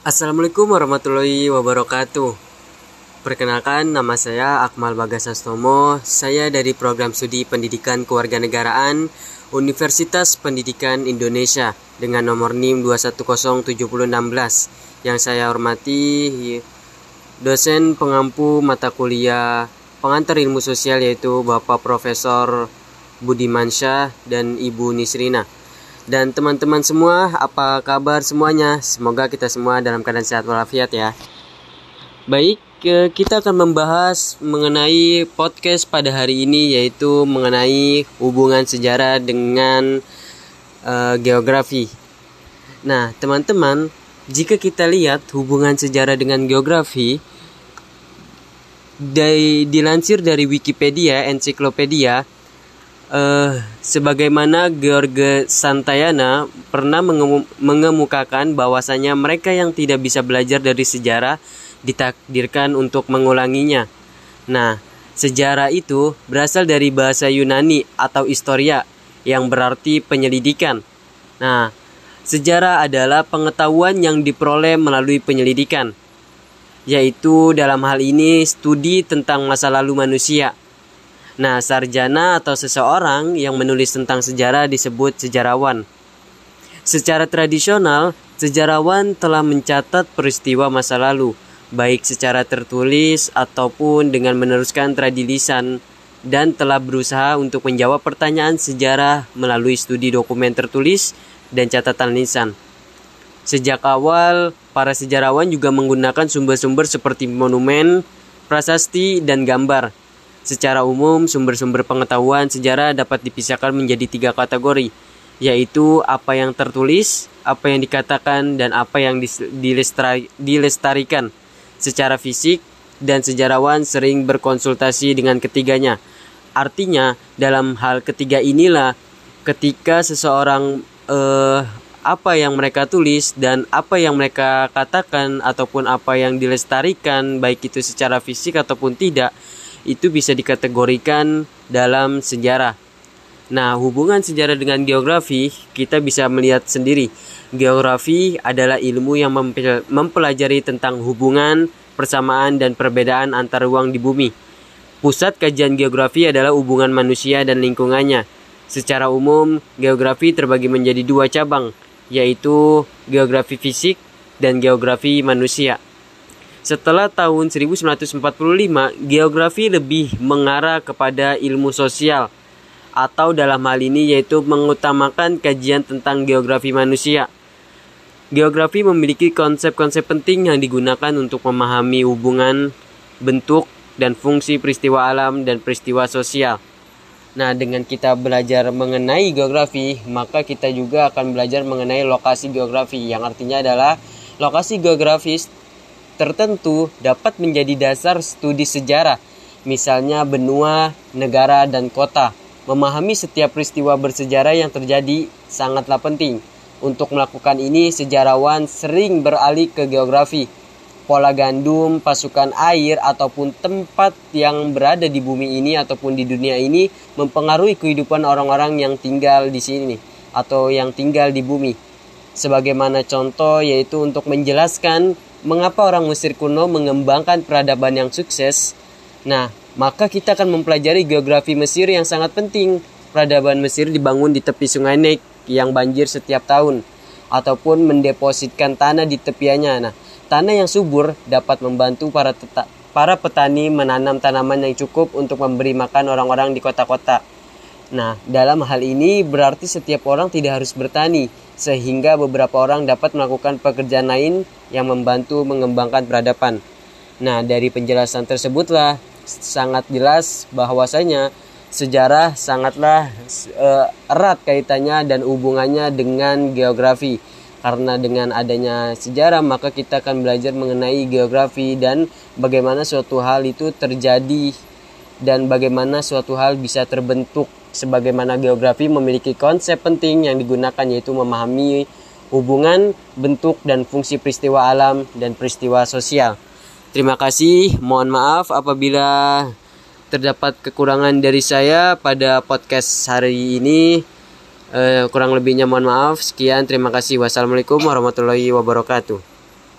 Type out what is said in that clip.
Assalamualaikum warahmatullahi wabarakatuh. Perkenalkan, nama saya Akmal Bagas Hastomo. Saya dari program studi Pendidikan Kewarganegaraan Universitas Pendidikan Indonesia dengan nomor NIM 2107616. Yang saya hormati dosen pengampu mata kuliah pengantar ilmu sosial yaitu Bapak Profesor Budi Mansyah dan Ibu Nisrina. Dan teman-teman semua, apa kabar semuanya? Semoga kita semua dalam keadaan sehat walafiat ya. Baik, kita akan membahas mengenai podcast pada hari ini, yaitu mengenai hubungan sejarah dengan geografi. Nah teman-teman, jika kita lihat hubungan sejarah dengan geografi dilansir dari Wikipedia, ensiklopedia, sebagaimana George Santayana pernah mengemukakan bahwasanya mereka yang tidak bisa belajar dari sejarah ditakdirkan untuk mengulanginya. Nah, sejarah itu berasal dari bahasa Yunani atau historia yang berarti penyelidikan. Nah, sejarah adalah pengetahuan yang diperoleh melalui penyelidikan, yaitu dalam hal ini studi tentang masa lalu manusia. Nah, sarjana atau seseorang yang menulis tentang sejarah disebut sejarawan. Secara tradisional, sejarawan telah mencatat peristiwa masa lalu, baik secara tertulis ataupun dengan meneruskan tradilisan, dan telah berusaha untuk menjawab pertanyaan sejarah melalui studi dokumen tertulis dan catatan lisan. Sejak awal, para sejarawan juga menggunakan sumber-sumber seperti monumen, prasasti, dan gambar. Secara umum, sumber-sumber pengetahuan sejarah dapat dipisahkan menjadi 3 kategori, yaitu apa yang tertulis, apa yang dikatakan, dan apa yang dilestarikan secara fisik, dan sejarawan sering berkonsultasi dengan ketiganya. Artinya, dalam hal ketiga inilah ketika seseorang apa yang mereka tulis dan apa yang mereka katakan ataupun apa yang dilestarikan, baik itu secara fisik ataupun tidak, itu bisa dikategorikan dalam sejarah. Nah, hubungan sejarah dengan geografi kita bisa melihat sendiri. Geografi adalah ilmu yang mempelajari tentang hubungan, persamaan, dan perbedaan antar ruang di bumi. Pusat kajian geografi adalah hubungan manusia dan lingkungannya. Secara umum, geografi terbagi menjadi 2 cabang, yaitu geografi fisik dan geografi manusia. Setelah tahun 1945, geografi lebih mengarah kepada ilmu sosial, atau dalam hal ini yaitu mengutamakan kajian tentang geografi manusia. Geografi memiliki konsep-konsep penting yang digunakan untuk memahami hubungan, bentuk, dan fungsi peristiwa alam dan peristiwa sosial. Nah, dengan kita belajar mengenai geografi, maka kita juga akan belajar mengenai lokasi geografi, yang artinya adalah lokasi geografis tertentu dapat menjadi dasar studi sejarah, misalnya benua, negara, dan kota. Memahami setiap peristiwa bersejarah yang terjadi sangatlah penting. Untuk melakukan ini, sejarawan sering beralih ke geografi, pola gandum, pasukan air, ataupun tempat yang berada di bumi ini ataupun di dunia ini mempengaruhi kehidupan orang-orang yang tinggal di sini atau yang tinggal di bumi. Sebagaimana contoh yaitu untuk menjelaskan mengapa orang Mesir kuno mengembangkan peradaban yang sukses. Nah, maka kita akan mempelajari geografi Mesir yang sangat penting. Peradaban Mesir dibangun di tepi sungai Nil yang banjir setiap tahun, ataupun mendepositkan tanah di tepiannya. Nah, tanah yang subur dapat membantu para petani menanam tanaman yang cukup untuk memberi makan orang-orang di kota-kota. Nah, dalam hal ini berarti setiap orang tidak harus bertani, sehingga beberapa orang dapat melakukan pekerjaan lain yang membantu mengembangkan peradaban. Nah, dari penjelasan tersebutlah sangat jelas bahwasanya sejarah sangatlah erat kaitannya dan hubungannya dengan geografi. Karena dengan adanya sejarah, maka kita akan belajar mengenai geografi dan bagaimana suatu hal itu terjadi dan bagaimana suatu hal bisa terbentuk. Sebagaimana geografi memiliki konsep penting yang digunakan yaitu memahami hubungan, bentuk, dan fungsi peristiwa alam dan peristiwa sosial. Terima kasih, mohon maaf apabila terdapat kekurangan dari saya pada podcast hari ini. Kurang lebihnya mohon maaf. Sekian, terima kasih. Wassalamualaikum warahmatullahi wabarakatuh.